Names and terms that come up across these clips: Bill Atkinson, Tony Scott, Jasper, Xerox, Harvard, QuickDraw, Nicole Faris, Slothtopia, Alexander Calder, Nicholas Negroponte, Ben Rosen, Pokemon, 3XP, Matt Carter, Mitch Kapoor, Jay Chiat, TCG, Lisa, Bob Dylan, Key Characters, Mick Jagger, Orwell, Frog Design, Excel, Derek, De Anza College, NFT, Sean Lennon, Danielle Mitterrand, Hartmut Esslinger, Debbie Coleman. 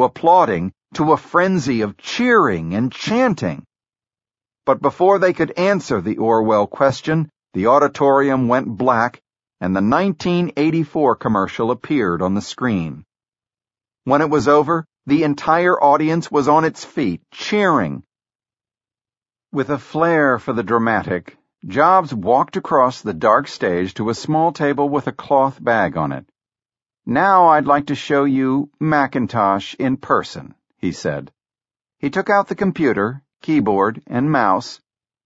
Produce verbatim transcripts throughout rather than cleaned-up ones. to applauding, to a frenzy of cheering and chanting. But before they could answer the Orwell question, the auditorium went black, and the nineteen eighty-four commercial appeared on the screen. When it was over, the entire audience was on its feet, cheering. With a flair for the dramatic, Jobs walked across the dark stage to a small table with a cloth bag on it. "Now I'd like to show you Macintosh in person," he said. He took out the computer, keyboard, and mouse,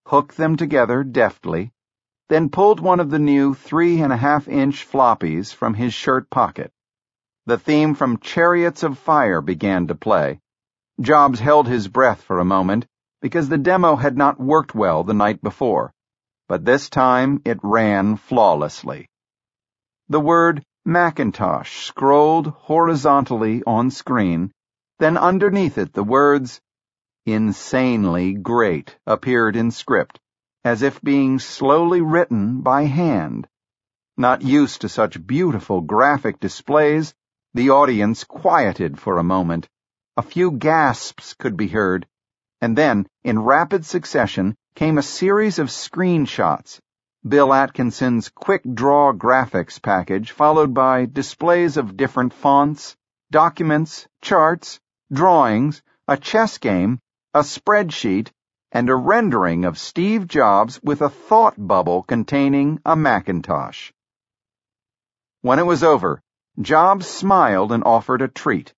hooked them together deftly, then pulled one of the new three and a half inch floppies from his shirt pocket. The theme from Chariots of Fire began to play. Jobs held his breath for a moment, because the demo had not worked well the night before. But this time it ran flawlessly. The word Macintosh scrolled horizontally on screen, then underneath it the words "insanely great" appeared in script, as if being slowly written by hand. Not used to such beautiful graphic displays, the audience quieted for a moment. A few gasps could be heard, and then, in rapid succession, came a series of screenshots, Bill Atkinson's QuickDraw graphics package followed by displays of different fonts, documents, charts, drawings, a chess game, a spreadsheet, and a rendering of Steve Jobs with a thought bubble containing a Macintosh. When it was over, Jobs smiled and offered a treat.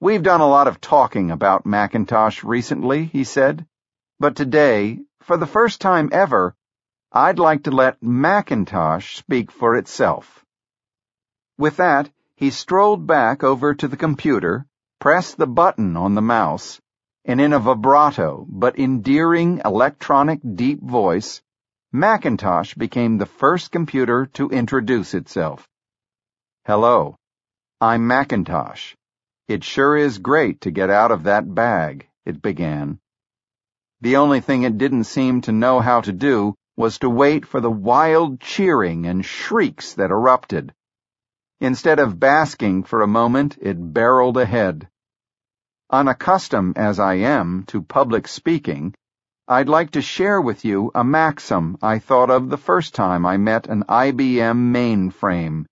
"We've done a lot of talking about Macintosh recently," he said, "but today, for the first time ever, I'd like to let Macintosh speak for itself." With that, he strolled back over to the computer, pressed the button on the mouse, and in a vibrato but endearing electronic deep voice, Macintosh became the first computer to introduce itself. "Hello, I'm Macintosh. It sure is great to get out of that bag," it began. The only thing it didn't seem to know how to do was to wait for the wild cheering and shrieks that erupted. Instead of basking for a moment, it barreled ahead. "Unaccustomed as I am to public speaking, I'd like to share with you a maxim I thought of the first time I met an I B M mainframe.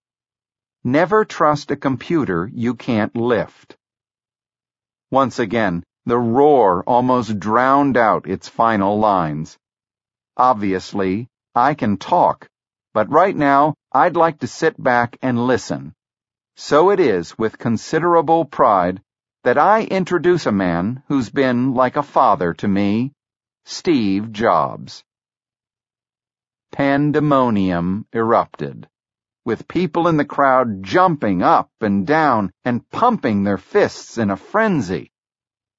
Never trust a computer you can't lift." Once again, the roar almost drowned out its final lines. "Obviously, I can talk, but right now I'd like to sit back and listen. So it is with considerable pride that I introduce a man who's been like a father to me, Steve Jobs." Pandemonium erupted, with people in the crowd jumping up and down and pumping their fists in a frenzy.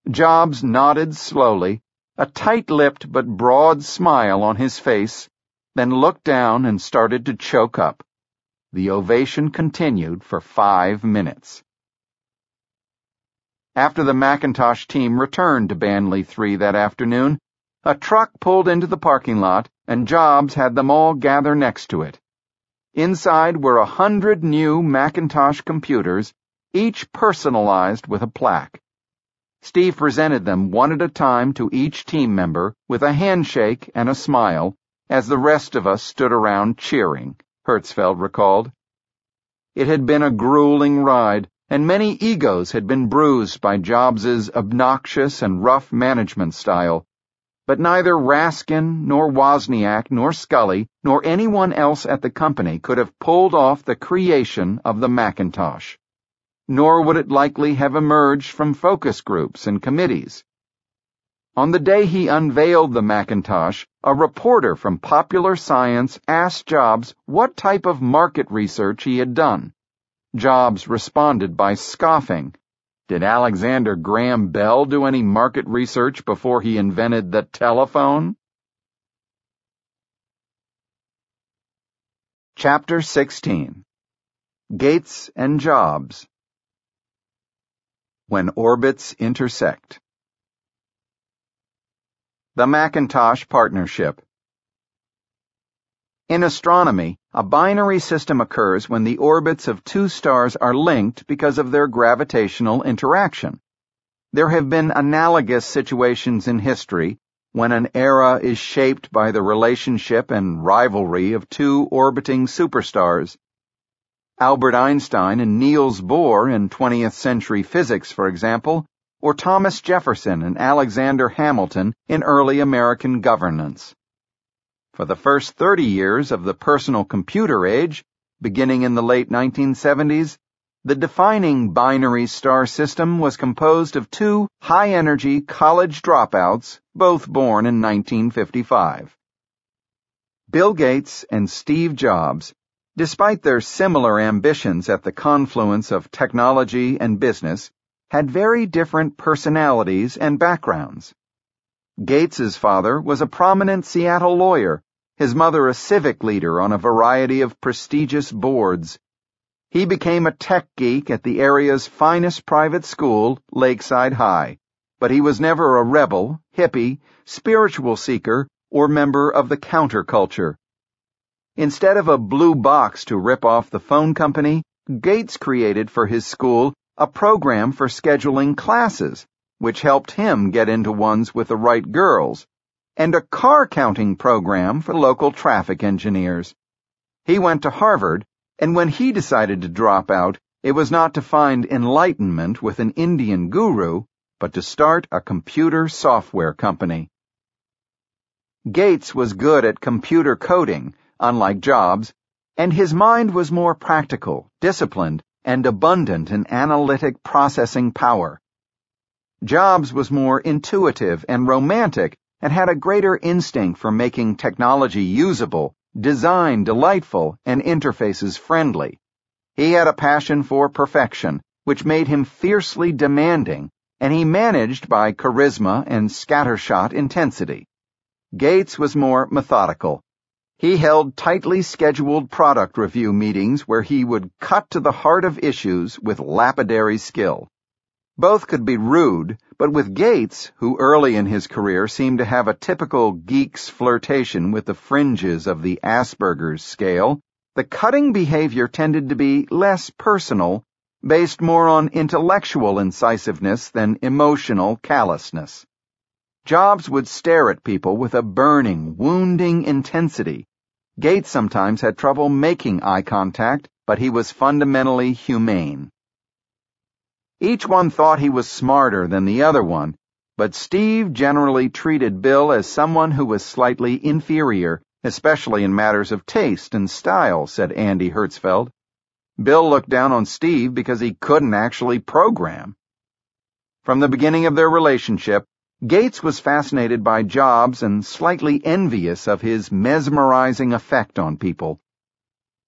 Jobs nodded slowly, a tight-lipped but broad smile on his face, then looked down and started to choke up. The ovation continued for five minutes. After the Macintosh team returned to Banley three that afternoon, a truck pulled into the parking lot, and Jobs had them all gather next to it. Inside were a hundred new Macintosh computers, each personalized with a plaque. Steve presented them one at a time to each team member with a handshake and a smile, as the rest of us stood around cheering, Hertzfeld recalled. It had been a grueling ride, and many egos had been bruised by Jobs's obnoxious and rough management style, but neither Raskin nor Wozniak nor Scully nor anyone else at the company could have pulled off the creation of the Macintosh. Nor would it likely have emerged from focus groups and committees. On the day he unveiled the Macintosh, a reporter from Popular Science asked Jobs what type of market research he had done. Jobs responded by scoffing. "Did Alexander Graham Bell do any market research before he invented the telephone?" Chapter sixteen. Gates and Jobs. When Orbits Intersect. The Macintosh Partnership. In astronomy, a binary system occurs when the orbits of two stars are linked because of their gravitational interaction, There have been analogous situations in history when an era is shaped by the relationship and rivalry of two orbiting superstars. Albert Einstein and Niels Bohr in twentieth century physics, for example, or Thomas Jefferson and Alexander Hamilton in early American governance. For the first thirty years of the personal computer age, beginning in the late nineteen seventies, the defining binary star system was composed of two high-energy college dropouts, both born in nineteen fifty-five. Bill Gates and Steve Jobs, despite their similar ambitions at the confluence of technology and business, had very different personalities and backgrounds. Gates's father was a prominent Seattle lawyer, his mother a civic leader on a variety of prestigious boards. He became a tech geek at the area's finest private school, Lakeside High, but he was never a rebel, hippie, spiritual seeker, or member of the counterculture. Instead of a blue box to rip off the phone company, Gates created for his school a program for scheduling classes, which helped him get into ones with the right girls, and a car counting program for local traffic engineers. He went to Harvard, and when he decided to drop out, it was not to find enlightenment with an Indian guru, but to start a computer software company. Gates was good at computer coding, unlike Jobs, and his mind was more practical, disciplined, and abundant in analytic processing power. Jobs was more intuitive and romantic and had a greater instinct for making technology usable, design delightful, and interfaces friendly. He had a passion for perfection, which made him fiercely demanding, and he managed by charisma and scattershot intensity. Gates was more methodical. He held tightly scheduled product review meetings where he would cut to the heart of issues with lapidary skill. Both could be rude, but with Gates, who early in his career seemed to have a typical geek's flirtation with the fringes of the Asperger's scale, the cutting behavior tended to be less personal, based more on intellectual incisiveness than emotional callousness. Jobs would stare at people with a burning, wounding intensity. Gates sometimes had trouble making eye contact, but he was fundamentally humane. Each one thought he was smarter than the other one, but Steve generally treated Bill as someone who was slightly inferior, especially in matters of taste and style, said Andy Hertzfeld. Bill looked down on Steve because he couldn't actually program. From the beginning of their relationship, Gates was fascinated by Jobs and slightly envious of his mesmerizing effect on people.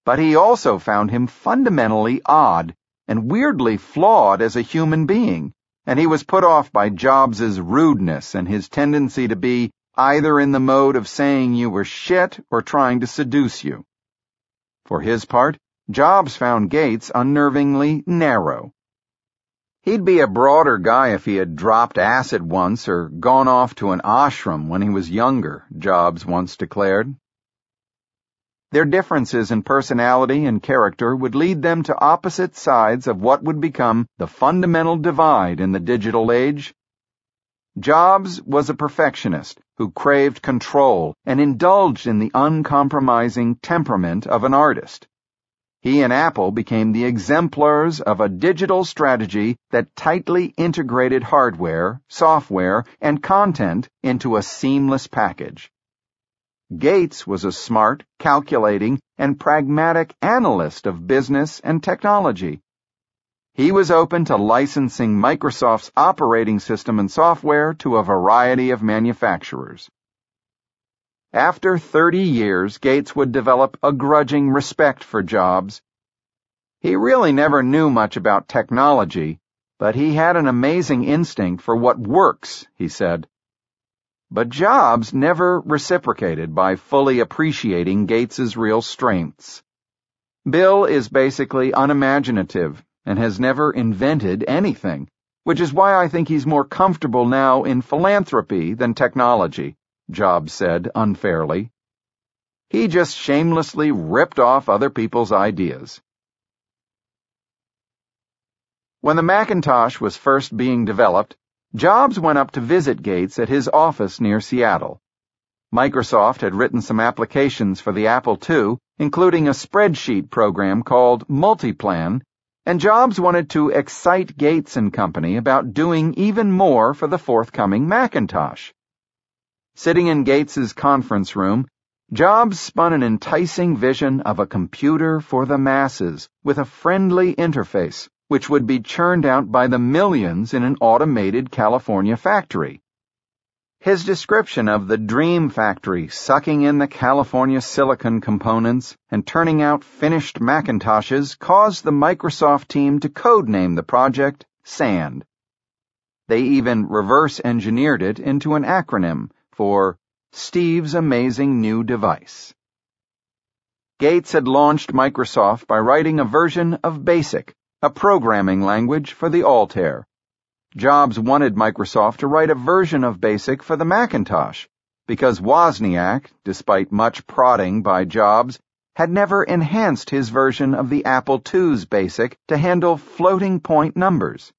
But he also found him fundamentally odd and weirdly flawed as a human being, and he was put off by Jobs's rudeness and his tendency to be either in the mode of saying you were shit or trying to seduce you. For his part, Jobs found Gates unnervingly narrow. He'd be a broader guy if he had dropped acid once or gone off to an ashram when he was younger, Jobs once declared. Their differences in personality and character would lead them to opposite sides of what would become the fundamental divide in the digital age. Jobs was a perfectionist who craved control and indulged in the uncompromising temperament of an artist. He and Apple became the exemplars of a digital strategy that tightly integrated hardware, software, and content into a seamless package. Gates was a smart, calculating, and pragmatic analyst of business and technology. He was open to licensing Microsoft's operating system and software to a variety of manufacturers. After thirty years, Gates would develop a grudging respect for Jobs. He really never knew much about technology, but he had an amazing instinct for what works, he said. But Jobs never reciprocated by fully appreciating Gates's real strengths. Bill is basically unimaginative and has never invented anything, which is why I think he's more comfortable now in philanthropy than technology, Jobs said unfairly. He just shamelessly ripped off other people's ideas. When the Macintosh was first being developed, Jobs went up to visit Gates at his office near Seattle. Microsoft had written some applications for the Apple two, including a spreadsheet program called Multiplan, and Jobs wanted to excite Gates and company about doing even more for the forthcoming Macintosh. Sitting in Gates's conference room, Jobs spun an enticing vision of a computer for the masses with a friendly interface, which would be churned out by the millions in an automated California factory. His description of the dream factory sucking in the California silicon components and turning out finished Macintoshes caused the Microsoft team to codename the project SAND. They even reverse-engineered it into an acronym for Steve's Amazing New Device. Gates had launched Microsoft by writing a version of BASIC, a programming language for the Altair. Jobs wanted Microsoft to write a version of BASIC for the Macintosh, because Wozniak, despite much prodding by Jobs, had never enhanced his version of the Apple two's BASIC to handle floating-point numbers.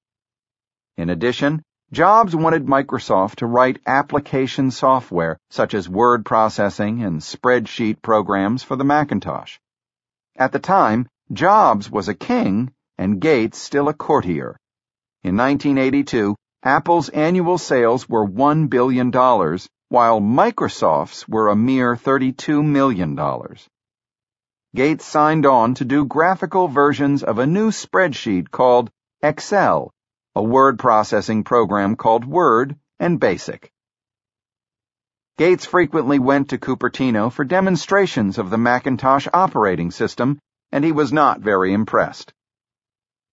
In addition, Jobs wanted Microsoft to write application software, such as word processing and spreadsheet programs for the Macintosh. At the time, Jobs was a king and Gates still a courtier. In nineteen eighty-two, Apple's annual sales were one billion dollars, while Microsoft's were a mere thirty-two million dollars. Gates signed on to do graphical versions of a new spreadsheet called Excel, a word processing program called Word, and BASIC. Gates frequently went to Cupertino for demonstrations of the Macintosh operating system, and he was not very impressed.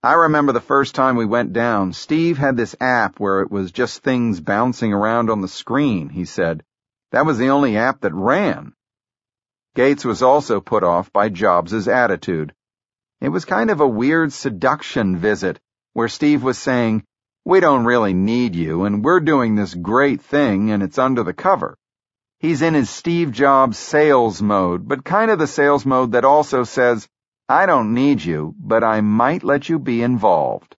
I remember the first time we went down, Steve had this app where it was just things bouncing around on the screen, he said. That was the only app that ran. Gates was also put off by Jobs' attitude. It was kind of a weird seduction visit, where Steve was saying, "We don't really need you, and we're doing this great thing, and it's under the cover." He's in his Steve Jobs sales mode, but kind of the sales mode that also says, "I don't need you, but I might let you be involved."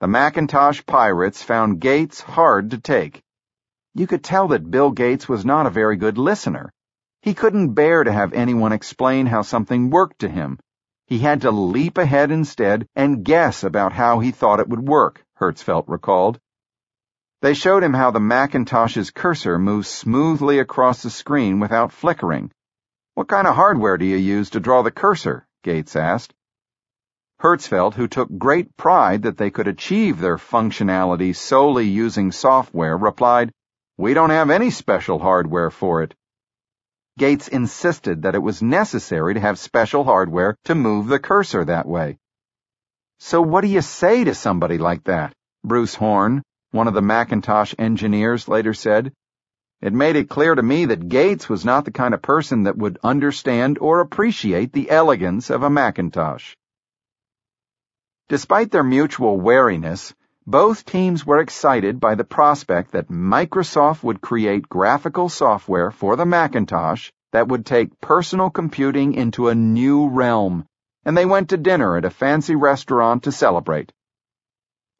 The Macintosh pirates found Gates hard to take. You could tell that Bill Gates was not a very good listener. He couldn't bear to have anyone explain how something worked to him. He had to leap ahead instead and guess about how he thought it would work, Hertzfeld recalled. They showed him how the Macintosh's cursor moves smoothly across the screen without flickering. "What kind of hardware do you use to draw the cursor?" Gates asked. Hertzfeld, who took great pride that they could achieve their functionality solely using software, replied, "We don't have any special hardware for it." Gates insisted that it was necessary to have special hardware to move the cursor that way. "So what do you say to somebody like that?" Bruce Horn, one of the Macintosh engineers, later said. "It made it clear to me that Gates was not the kind of person that would understand or appreciate the elegance of a Macintosh." Despite their mutual wariness, both teams were excited by the prospect that Microsoft would create graphical software for the Macintosh that would take personal computing into a new realm, and they went to dinner at a fancy restaurant to celebrate.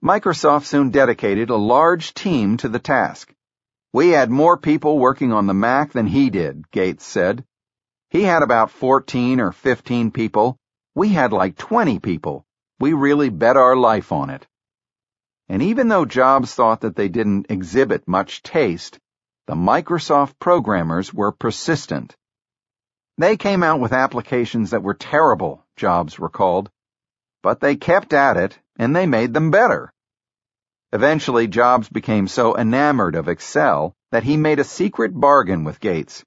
Microsoft soon dedicated a large team to the task. "We had more people working on the Mac than he did," Gates said. "He had about fourteen or fifteen people. We had like twenty people. We really bet our life on it." And even though Jobs thought that they didn't exhibit much taste, the Microsoft programmers were persistent. "They came out with applications that were terrible," Jobs recalled, "but they kept at it, and they made them better." Eventually, Jobs became so enamored of Excel that he made a secret bargain with Gates.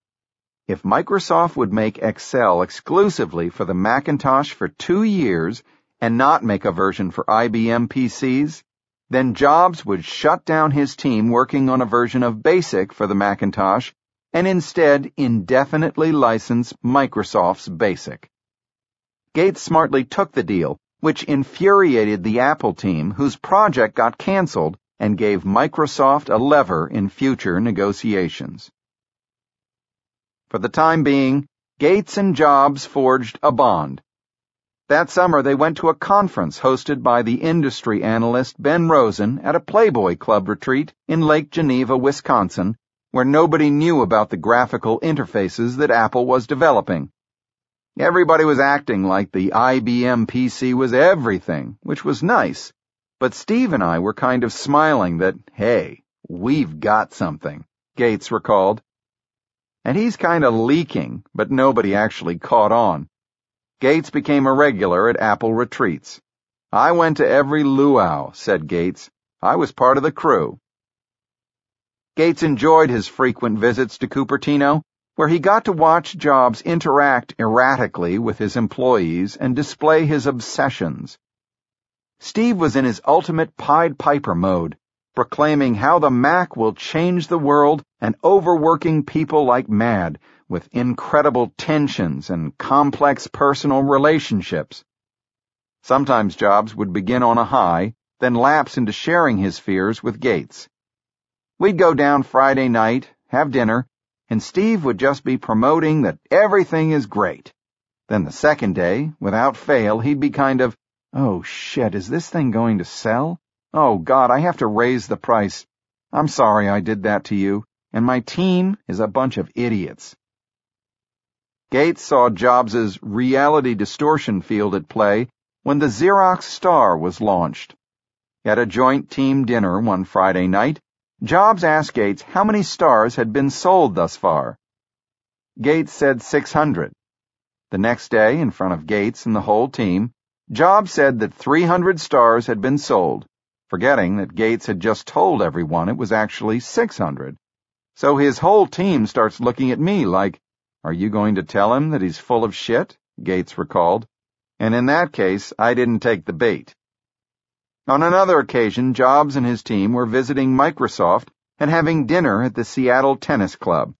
If Microsoft would make Excel exclusively for the Macintosh for two years and not make a version for I B M P Cs, then Jobs would shut down his team working on a version of BASIC for the Macintosh and instead indefinitely license Microsoft's BASIC. Gates smartly took the deal, which infuriated the Apple team, whose project got canceled and gave Microsoft a lever in future negotiations. For the time being, Gates and Jobs forged a bond. That summer they went to a conference hosted by the industry analyst Ben Rosen at a Playboy Club retreat in Lake Geneva, Wisconsin, where nobody knew about the graphical interfaces that Apple was developing. Everybody was acting like the I B M P C was everything, which was nice, but Steve and I were kind of smiling that, hey, we've got something, Gates recalled. And he's kind of leaking, but nobody actually caught on. Gates became a regular at Apple retreats. I went to every luau, said Gates. I was part of the crew. Gates enjoyed his frequent visits to Cupertino, where he got to watch Jobs interact erratically with his employees and display his obsessions. Steve was in his ultimate Pied Piper mode, proclaiming how the Mac will change the world and overworking people like mad, with incredible tensions and complex personal relationships. Sometimes Jobs would begin on a high, then lapse into sharing his fears with Gates. We'd go down Friday night, have dinner, and Steve would just be promoting that everything is great. Then the second day, without fail, he'd be kind of, oh shit, is this thing going to sell? Oh God, I have to raise the price. I'm sorry I did that to you, and my team is a bunch of idiots. Gates saw Jobs' reality distortion field at play when the Xerox Star was launched. At a joint team dinner one Friday night, Jobs asked Gates how many stars had been sold thus far. Gates said six hundred. The next day, in front of Gates and the whole team, Jobs said that three hundred stars had been sold, forgetting that Gates had just told everyone it was actually six hundred. So his whole team starts looking at me like, are you going to tell him that he's full of shit? Gates recalled. And in that case, I didn't take the bait. On another occasion, Jobs and his team were visiting Microsoft and having dinner at the Seattle Tennis Club.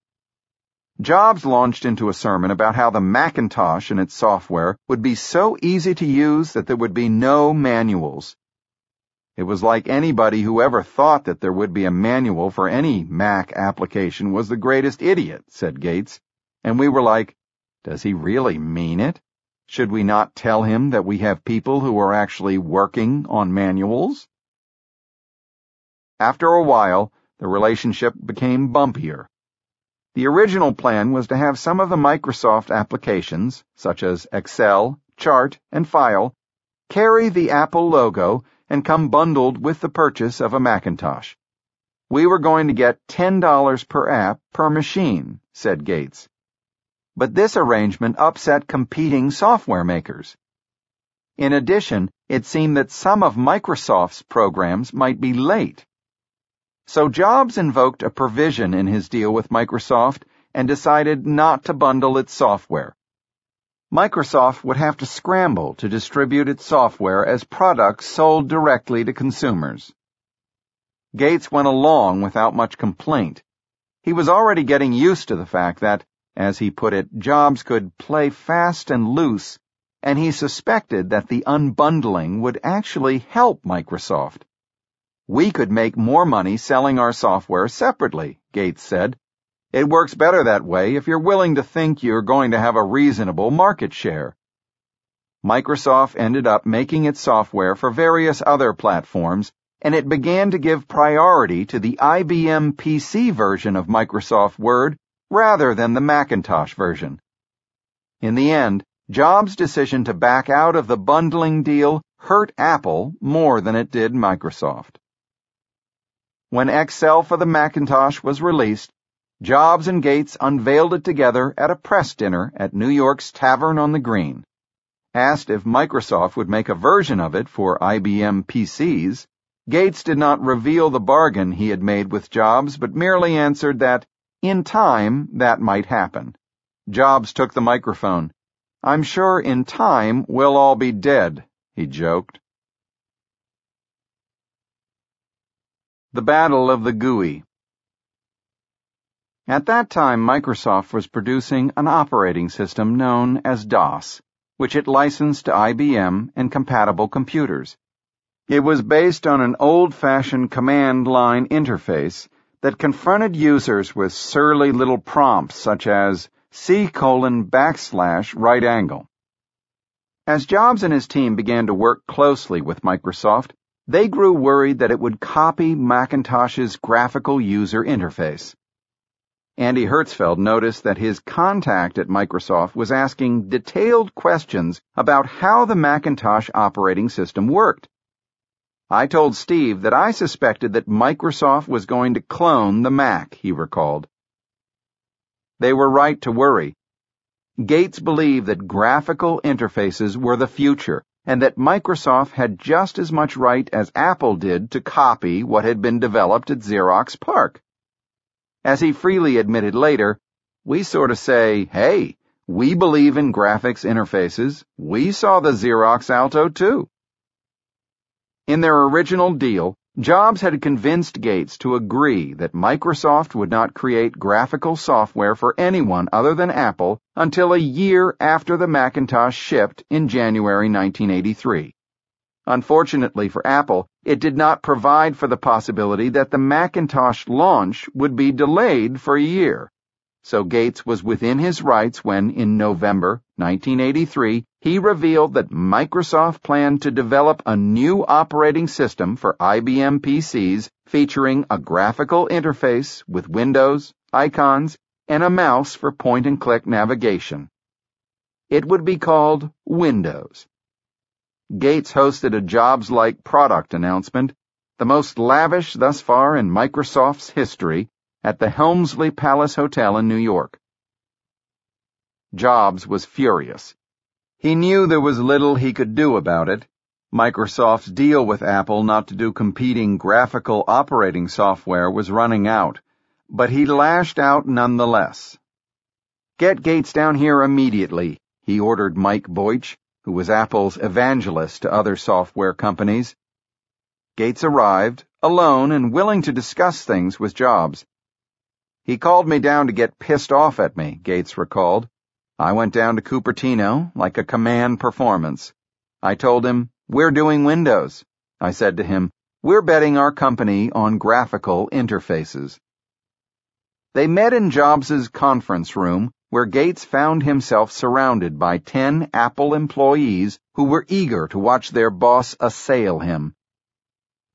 Jobs launched into a sermon about how the Macintosh and its software would be so easy to use that there would be no manuals. It was like anybody who ever thought that there would be a manual for any Mac application was the greatest idiot, said Gates. And we were like, does he really mean it? Should we not tell him that we have people who are actually working on manuals? After a while, the relationship became bumpier. The original plan was to have some of the Microsoft applications, such as Excel, Chart, and File, carry the Apple logo and come bundled with the purchase of a Macintosh. We were going to get ten dollars per app per machine, said Gates. But this arrangement upset competing software makers. In addition, it seemed that some of Microsoft's programs might be late. So Jobs invoked a provision in his deal with Microsoft and decided not to bundle its software. Microsoft would have to scramble to distribute its software as products sold directly to consumers. Gates went along without much complaint. He was already getting used to the fact that, as he put it, Jobs could play fast and loose, and he suspected that the unbundling would actually help Microsoft. We could make more money selling our software separately, Gates said. It works better that way if you're willing to think you're going to have a reasonable market share. Microsoft ended up making its software for various other platforms, and it began to give priority to the I B M P C version of Microsoft Word rather than the Macintosh version. In the end, Jobs' decision to back out of the bundling deal hurt Apple more than it did Microsoft. When Excel for the Macintosh was released, Jobs and Gates unveiled it together at a press dinner at New York's Tavern on the Green. Asked if Microsoft would make a version of it for I B M P Cs, Gates did not reveal the bargain he had made with Jobs, but merely answered that, in time, that might happen. Jobs took the microphone. I'm sure in time we'll all be dead, he joked. The Battle of the G U I. At that time, Microsoft was producing an operating system known as DOS, which it licensed to I B M and compatible computers. It was based on an old-fashioned command line interface that confronted users with surly little prompts such as C colon backslash right angle. As Jobs and his team began to work closely with Microsoft, they grew worried that it would copy Macintosh's graphical user interface. Andy Hertzfeld noticed that his contact at Microsoft was asking detailed questions about how the Macintosh operating system worked. "I told Steve that I suspected that Microsoft was going to clone the Mac," he recalled. They were right to worry. Gates believed that graphical interfaces were the future, and that Microsoft had just as much right as Apple did to copy what had been developed at Xerox PARC. As he freely admitted later, "We sort of say, hey, we believe in graphics interfaces. We saw the Xerox Alto too." In their original deal, Jobs had convinced Gates to agree that Microsoft would not create graphical software for anyone other than Apple until a year after the Macintosh shipped in January nineteen eighty-three. Unfortunately for Apple, it did not provide for the possibility that the Macintosh launch would be delayed for a year, so Gates was within his rights when, in November nineteen eighty-three, he revealed that Microsoft planned to develop a new operating system for I B M P Cs featuring a graphical interface with windows, icons, and a mouse for point-and-click navigation. It would be called Windows. Gates hosted a Jobs-like product announcement, the most lavish thus far in Microsoft's history, at the Helmsley Palace Hotel in New York. Jobs was furious. He knew there was little he could do about it. Microsoft's deal with Apple not to do competing graphical operating software was running out, but he lashed out nonetheless. "Get Gates down here immediately," he ordered Mike Boich, who was Apple's evangelist to other software companies. Gates arrived, alone and willing to discuss things with Jobs. "He called me down to get pissed off at me," Gates recalled. "I went down to Cupertino, like a command performance. I told him, 'We're doing Windows.' I said to him, 'We're betting our company on graphical interfaces.'" They met in Jobs' conference room, where Gates found himself surrounded by ten Apple employees who were eager to watch their boss assail him.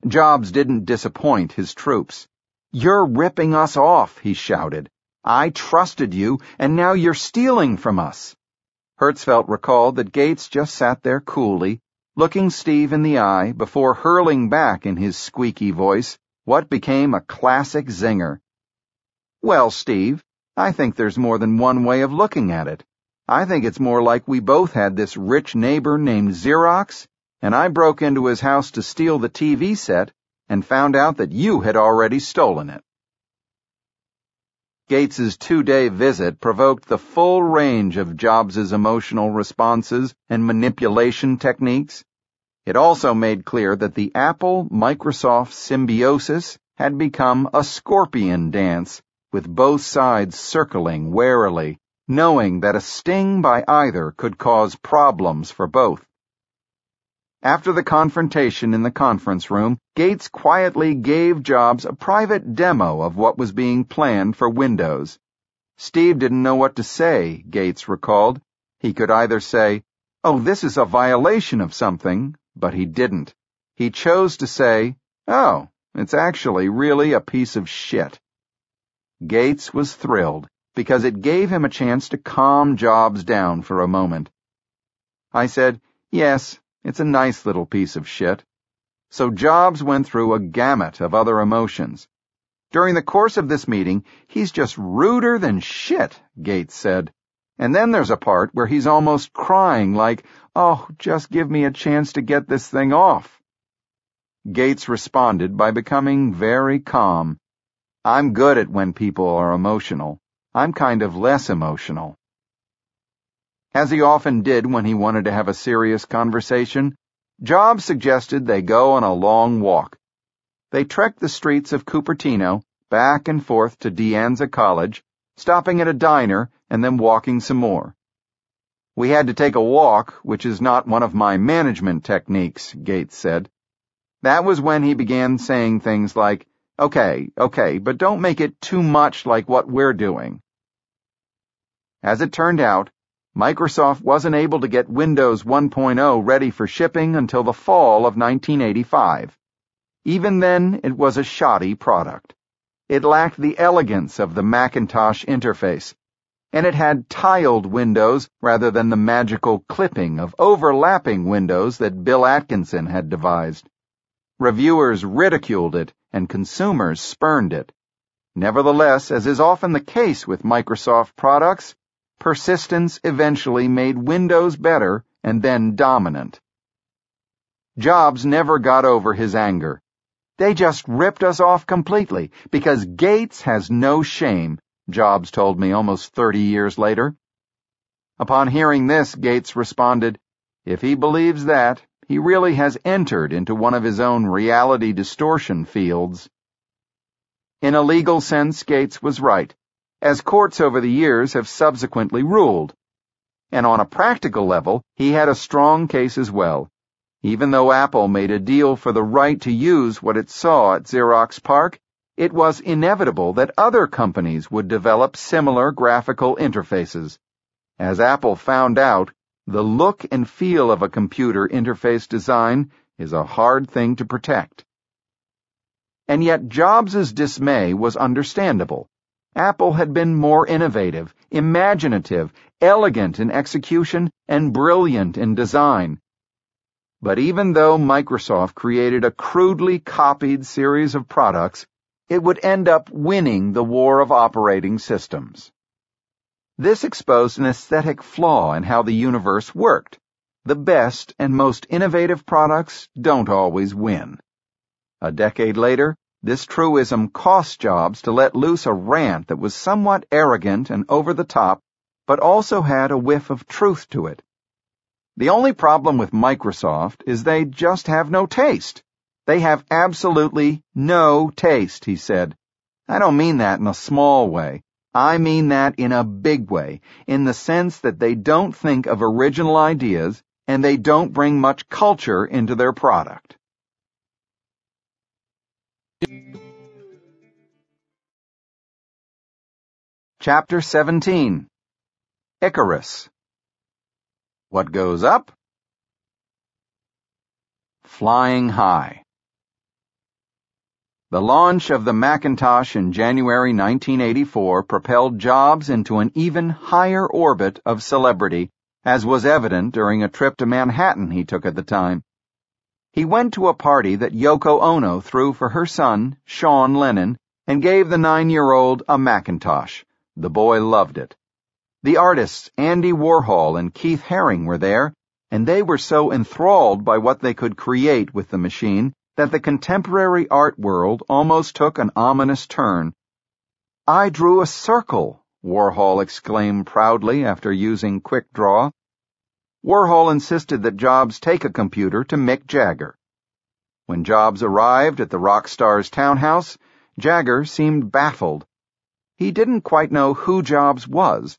Jobs didn't disappoint his troops. "You're ripping us off," he shouted. "I trusted you, and now you're stealing from us." Hertzfeld recalled that Gates just sat there coolly, looking Steve in the eye before hurling back in his squeaky voice what became a classic zinger. "Well, Steve, I think there's more than one way of looking at it. I think it's more like we both had this rich neighbor named Xerox, and I broke into his house to steal the T V set and found out that you had already stolen it." Gates' two-day visit provoked the full range of Jobs' emotional responses and manipulation techniques. It also made clear that the Apple-Microsoft symbiosis had become a scorpion dance, with both sides circling warily, knowing that a sting by either could cause problems for both. After the confrontation in the conference room, Gates quietly gave Jobs a private demo of what was being planned for Windows. "Steve didn't know what to say," Gates recalled. "He could either say, 'Oh, this is a violation of something,' but he didn't. He chose to say, 'Oh, it's actually really a piece of shit.'" Gates was thrilled, because it gave him a chance to calm Jobs down for a moment. "I said, 'Yes, it's a nice little piece of shit.'" So Jobs went through a gamut of other emotions. "During the course of this meeting, he's just ruder than shit," Gates said. "And then there's a part where he's almost crying like, 'Oh, just give me a chance to get this thing off.'" Gates responded by becoming very calm. "I'm good at when people are emotional. I'm kind of less emotional." As he often did when he wanted to have a serious conversation, Jobs suggested they go on a long walk. They trekked the streets of Cupertino, back and forth to De Anza College, stopping at a diner and then walking some more. "We had to take a walk, which is not one of my management techniques," Gates said. That was when he began saying things like, "Okay, okay, but don't make it too much like what we're doing." As it turned out, Microsoft wasn't able to get Windows one point oh ready for shipping until the fall of nineteen eighty-five. Even then, it was a shoddy product. It lacked the elegance of the Macintosh interface, and it had tiled windows rather than the magical clipping of overlapping windows that Bill Atkinson had devised. Reviewers ridiculed it, and consumers spurned it. Nevertheless, as is often the case with Microsoft products, persistence eventually made Windows better and then dominant. Jobs never got over his anger. "They just ripped us off completely, because Gates has no shame," Jobs told me almost thirty years later. Upon hearing this, Gates responded, "If he believes that, he really has entered into one of his own reality distortion fields." In a legal sense, Gates was right, as courts over the years have subsequently ruled. And on a practical level, he had a strong case as well. Even though Apple made a deal for the right to use what it saw at Xerox PARC, it was inevitable that other companies would develop similar graphical interfaces. As Apple found out, the look and feel of a computer interface design is a hard thing to protect. And yet Jobs' dismay was understandable. Apple had been more innovative, imaginative, elegant in execution, and brilliant in design. But even though Microsoft created a crudely copied series of products, it would end up winning the war of operating systems. This exposed an aesthetic flaw in how the universe worked. The best and most innovative products don't always win. A decade later, this truism cost Jobs to let loose a rant that was somewhat arrogant and over-the-top, but also had a whiff of truth to it. "The only problem with Microsoft is they just have no taste. They have absolutely no taste," he said. "I don't mean that in a small way. I mean that in a big way, in the sense that they don't think of original ideas, and they don't bring much culture into their product." Chapter seventeen. Icarus. What goes up? Flying high. The launch of the Macintosh in January nineteen eighty-four propelled Jobs into an even higher orbit of celebrity, as was evident during a trip to Manhattan he took at the time. He went to a party that Yoko Ono threw for her son, Sean Lennon, and gave the nine-year-old a Macintosh. The boy loved it. The artists Andy Warhol and Keith Haring were there, and they were so enthralled by what they could create with the machine that the contemporary art world almost took an ominous turn. "I drew a circle," Warhol exclaimed proudly after using QuickDraw. Warhol insisted that Jobs take a computer to Mick Jagger. When Jobs arrived at the rock star's townhouse, Jagger seemed baffled. He didn't quite know who Jobs was.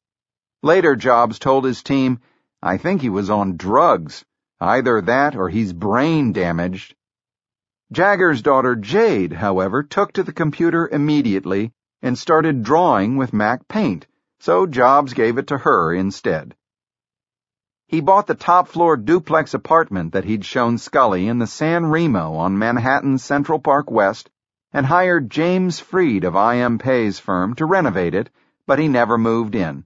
Later, Jobs told his team, "I think he was on drugs. Either that or he's brain damaged." Jagger's daughter Jade, however, took to the computer immediately and started drawing with Mac Paint, so Jobs gave it to her instead. He bought the top-floor duplex apartment that he'd shown Scully in the San Remo on Manhattan's Central Park West and hired James Fried of I M Pei's firm to renovate it, but he never moved in.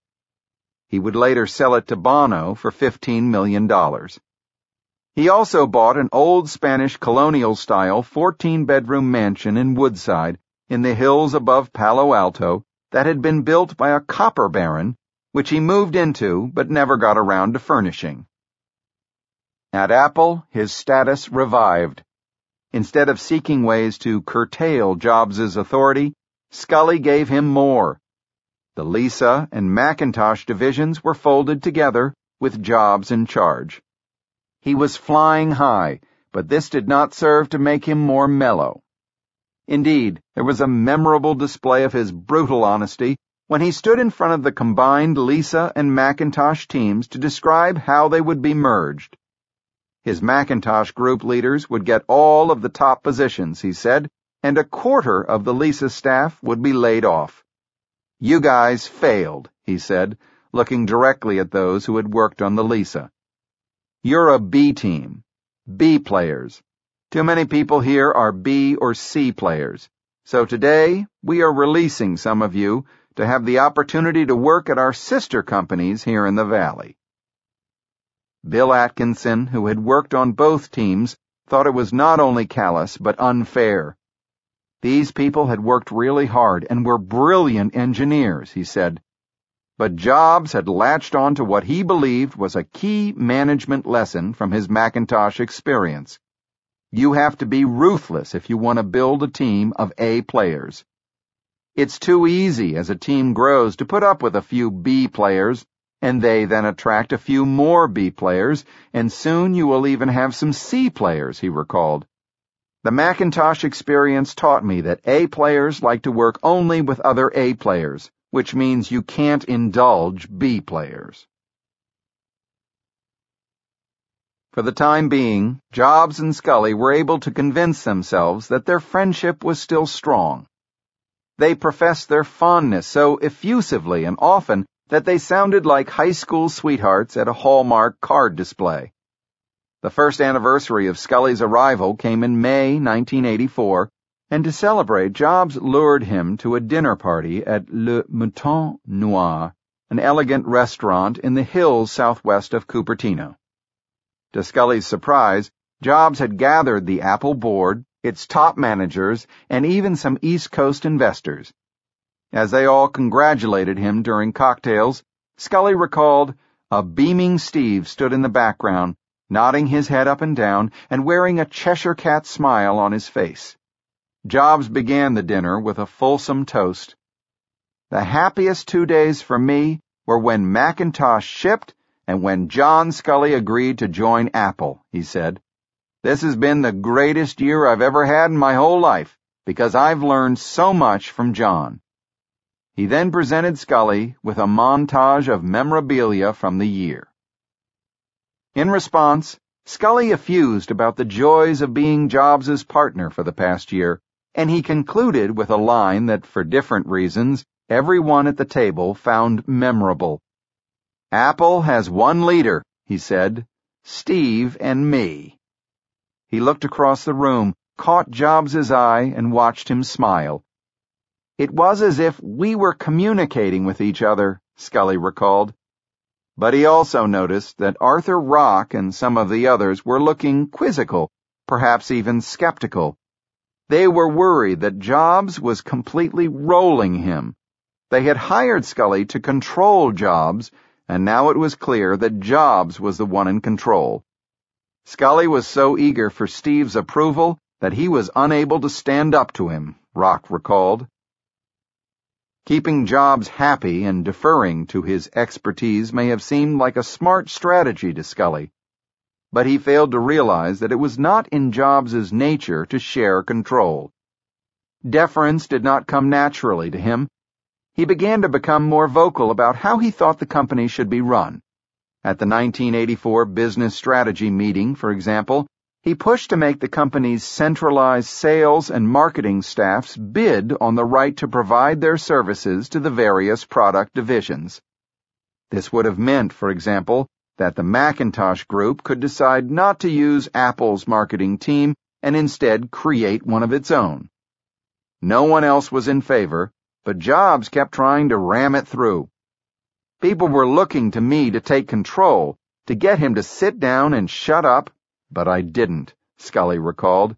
He would later sell it to Bono for fifteen million dollars. He also bought an old Spanish colonial-style fourteen-bedroom mansion in Woodside, in the hills above Palo Alto, that had been built by a copper baron, which he moved into but never got around to furnishing. At Apple, his status revived. Instead of seeking ways to curtail Jobs' authority, Scully gave him more. The Lisa and Macintosh divisions were folded together, with Jobs in charge. He was flying high, but this did not serve to make him more mellow. Indeed, there was a memorable display of his brutal honesty when he stood in front of the combined Lisa and Macintosh teams to describe how they would be merged. His Macintosh group leaders would get all of the top positions, he said, and a quarter of the Lisa staff would be laid off. "You guys failed," he said. looking directly at those who had worked on the Lisa. "You're a B team. B players. Too many people here are B or C players. So today, we are releasing some of you to have the opportunity to work at our sister companies here in the Valley." Bill Atkinson, who had worked on both teams, thought it was not only callous but unfair. "These people had worked really hard and were brilliant engineers," he said. But Jobs had latched on to what he believed was a key management lesson from his Macintosh experience. You have to be ruthless if you want to build a team of A players. It's too easy as a team grows to put up with a few B players, and they then attract a few more B players, and soon you will even have some C players, he recalled. The Macintosh experience taught me that A players like to work only with other A players, which means you can't indulge B players. For the time being, Jobs and Scully were able to convince themselves that their friendship was still strong. They professed their fondness so effusively and often that they sounded like high school sweethearts at a Hallmark card display. The first anniversary of Scully's arrival came in May nineteen eighty-four, and to celebrate, Jobs lured him to a dinner party at Le Mouton Noir, an elegant restaurant in the hills southwest of Cupertino. To Scully's surprise, Jobs had gathered the Apple board, its top managers, and even some East Coast investors. As they all congratulated him during cocktails, Scully recalled, "A beaming Steve stood in the background, nodding his head up and down and wearing a Cheshire Cat smile on his face." Jobs began the dinner with a fulsome toast. "The happiest two days for me were when Macintosh shipped and when John Scully agreed to join Apple," he said. "This has been the greatest year I've ever had in my whole life, because I've learned so much from John." He then presented Scully with a montage of memorabilia from the year. In response, Scully effused about the joys of being Jobs' partner for the past year, and he concluded with a line that, for different reasons, everyone at the table found memorable. "Apple has one leader," he said, "Steve and me." He looked across the room, caught Jobs' eye, and watched him smile. "It was as if we were communicating with each other," Scully recalled. But he also noticed that Arthur Rock and some of the others were looking quizzical, perhaps even skeptical. They were worried that Jobs was completely rolling him. They had hired Scully to control Jobs, and now it was clear that Jobs was the one in control. Scully was so eager for Steve's approval that he was unable to stand up to him, Rock recalled. Keeping Jobs happy and deferring to his expertise may have seemed like a smart strategy to Scully, but he failed to realize that it was not in Jobs' nature to share control. Deference did not come naturally to him. He began to become more vocal about how he thought the company should be run. At the nineteen eighty-four business strategy meeting, for example, he pushed to make the company's centralized sales and marketing staffs bid on the right to provide their services to the various product divisions. This would have meant, for example, that the Macintosh group could decide not to use Apple's marketing team and instead create one of its own. No one else was in favor, but Jobs kept trying to ram it through. "People were looking to me to take control, to get him to sit down and shut up, but I didn't," Scully recalled.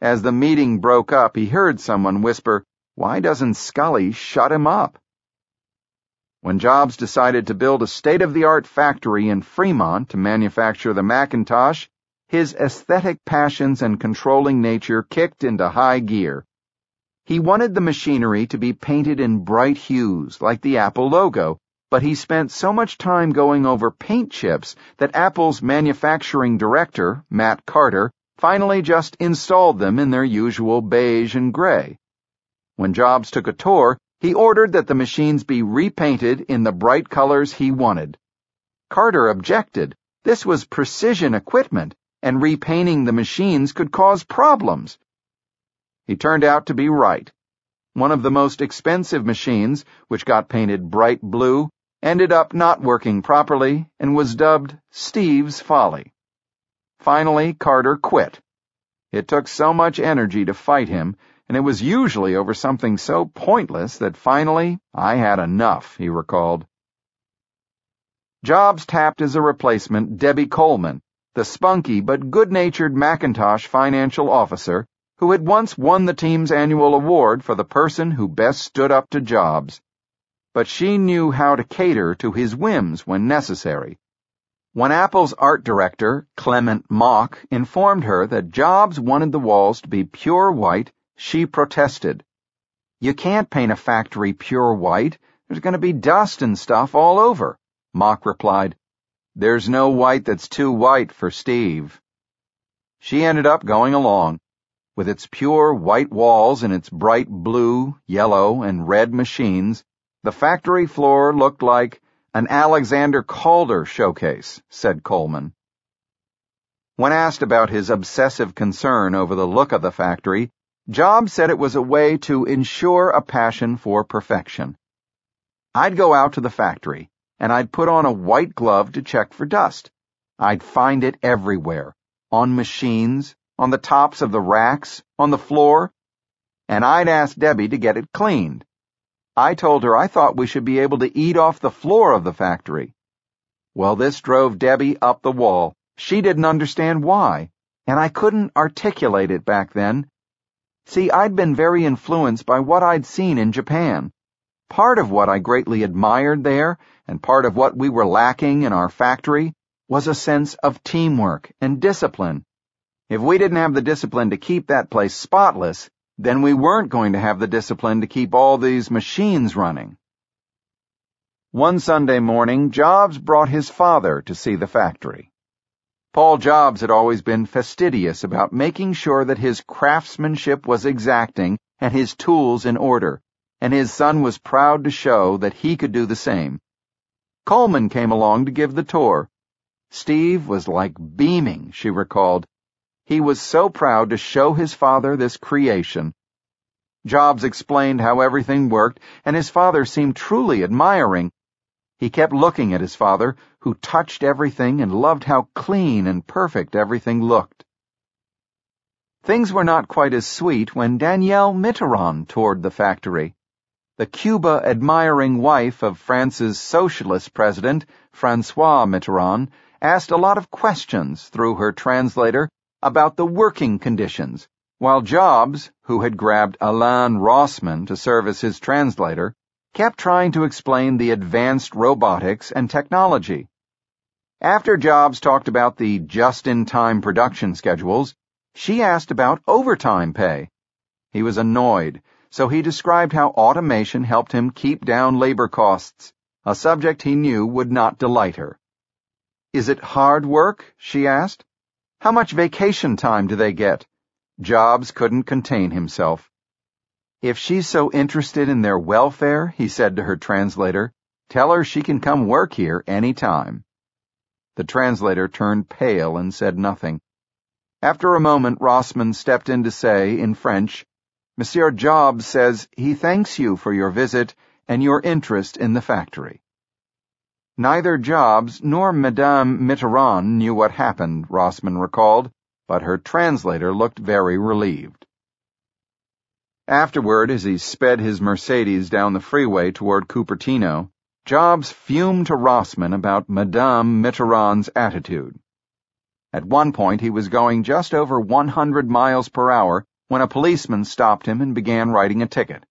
As the meeting broke up, he heard someone whisper, "Why doesn't Scully shut him up?" When Jobs decided to build a state-of-the-art factory in Fremont to manufacture the Macintosh, his aesthetic passions and controlling nature kicked into high gear. He wanted the machinery to be painted in bright hues, like the Apple logo, but he spent so much time going over paint chips that Apple's manufacturing director, Matt Carter, finally just installed them in their usual beige and gray. When Jobs took a tour, he ordered that the machines be repainted in the bright colors he wanted. Carter objected. This was precision equipment, and repainting the machines could cause problems. He turned out to be right. One of the most expensive machines, which got painted bright blue, ended up not working properly and was dubbed Steve's Folly. Finally, Carter quit. It took so much energy to fight him, and it was usually over something so pointless that finally I had enough, he recalled. Jobs tapped as a replacement Debbie Coleman, the spunky but good-natured Macintosh financial officer who had once won the team's annual award for the person who best stood up to Jobs. But she knew how to cater to his whims when necessary. When Apple's art director, Clement Mock, informed her that Jobs wanted the walls to be pure white, she protested. "You can't paint a factory pure white. There's going to be dust and stuff all over," Mock replied. "There's no white that's too white for Steve." She ended up going along. With its pure white walls and its bright blue, yellow, and red machines, the factory floor looked like an Alexander Calder showcase, said Coleman. When asked about his obsessive concern over the look of the factory, Jobs said it was a way to ensure a passion for perfection. "I'd go out to the factory, and I'd put on a white glove to check for dust. I'd find it everywhere, on machines, on the tops of the racks, on the floor, and I'd ask Debbie to get it cleaned. I told her I thought we should be able to eat off the floor of the factory." Well, this drove Debbie up the wall. She didn't understand why, and I couldn't articulate it back then. See, I'd been very influenced by what I'd seen in Japan. Part of what I greatly admired there, and part of what we were lacking in our factory, was a sense of teamwork and discipline. If we didn't have the discipline to keep that place spotless, then we weren't going to have the discipline to keep all these machines running. One Sunday morning, Jobs brought his father to see the factory. Paul Jobs had always been fastidious about making sure that his craftsmanship was exacting and his tools in order, and his son was proud to show that he could do the same. Coleman came along to give the tour. Steve was like beaming, she recalled. He was so proud to show his father this creation. Jobs explained how everything worked, and his father seemed truly admiring. He kept looking at his father, who touched everything and loved how clean and perfect everything looked. Things were not quite as sweet when Danielle Mitterrand toured the factory. The Cuba-admiring wife of France's socialist president, François Mitterrand, asked a lot of questions through her translator about the working conditions, while Jobs, who had grabbed Alan Rossman to serve as his translator, kept trying to explain the advanced robotics and technology. After Jobs talked about the just-in-time production schedules, she asked about overtime pay. He was annoyed, so he described how automation helped him keep down labor costs, a subject he knew would not delight her. "Is it hard work?" she asked. "How much vacation time do they get?" Jobs couldn't contain himself. "If she's so interested in their welfare," he said to her translator, "tell her she can come work here any time." The translator turned pale and said nothing. After a moment, Rossman stepped in to say, in French, "Monsieur Jobs says he thanks you for your visit and your interest in the factory." Neither Jobs nor Madame Mitterrand knew what happened, Rossman recalled, but her translator looked very relieved. Afterward, as he sped his Mercedes down the freeway toward Cupertino, Jobs fumed to Rossman about Madame Mitterrand's attitude. At one point, he was going just over one hundred miles per hour when a policeman stopped him and began writing a ticket.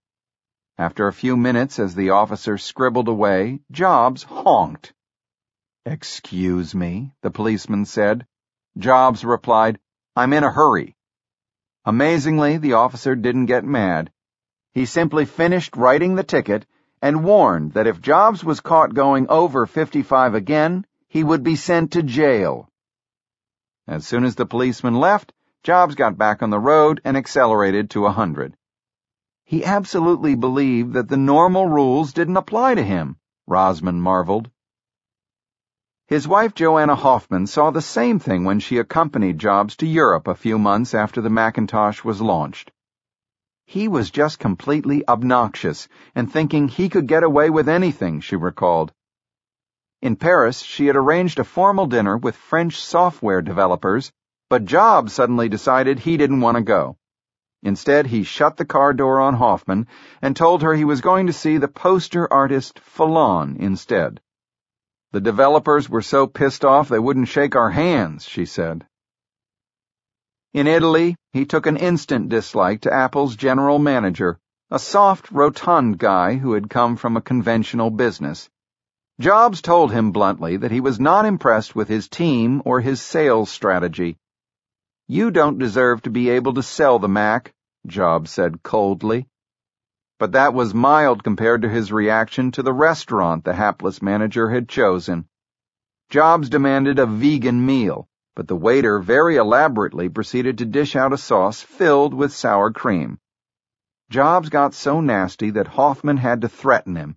After a few minutes, as the officer scribbled away, Jobs honked. "Excuse me," the policeman said. Jobs replied, "I'm in a hurry." Amazingly, the officer didn't get mad. He simply finished writing the ticket and warned that if Jobs was caught going over fifty-five again, he would be sent to jail. As soon as the policeman left, Jobs got back on the road and accelerated to a hundred. He absolutely believed that the normal rules didn't apply to him, Rossman marveled. His wife Joanna Hoffman saw the same thing when she accompanied Jobs to Europe a few months after the Macintosh was launched. "He was just completely obnoxious and thinking he could get away with anything," she recalled. In Paris, she had arranged a formal dinner with French software developers, but Jobs suddenly decided he didn't want to go. Instead, he shut the car door on Hoffman and told her he was going to see the poster artist Fallon instead. The developers were so pissed off they wouldn't shake our hands, she said. In Italy, he took an instant dislike to Apple's general manager, a soft, rotund guy who had come from a conventional business. Jobs told him bluntly that he was not impressed with his team or his sales strategy. "You don't deserve to be able to sell the Mac," Jobs said coldly. But that was mild compared to his reaction to the restaurant the hapless manager had chosen. Jobs demanded a vegan meal, but the waiter very elaborately proceeded to dish out a sauce filled with sour cream. Jobs got so nasty that Hoffman had to threaten him.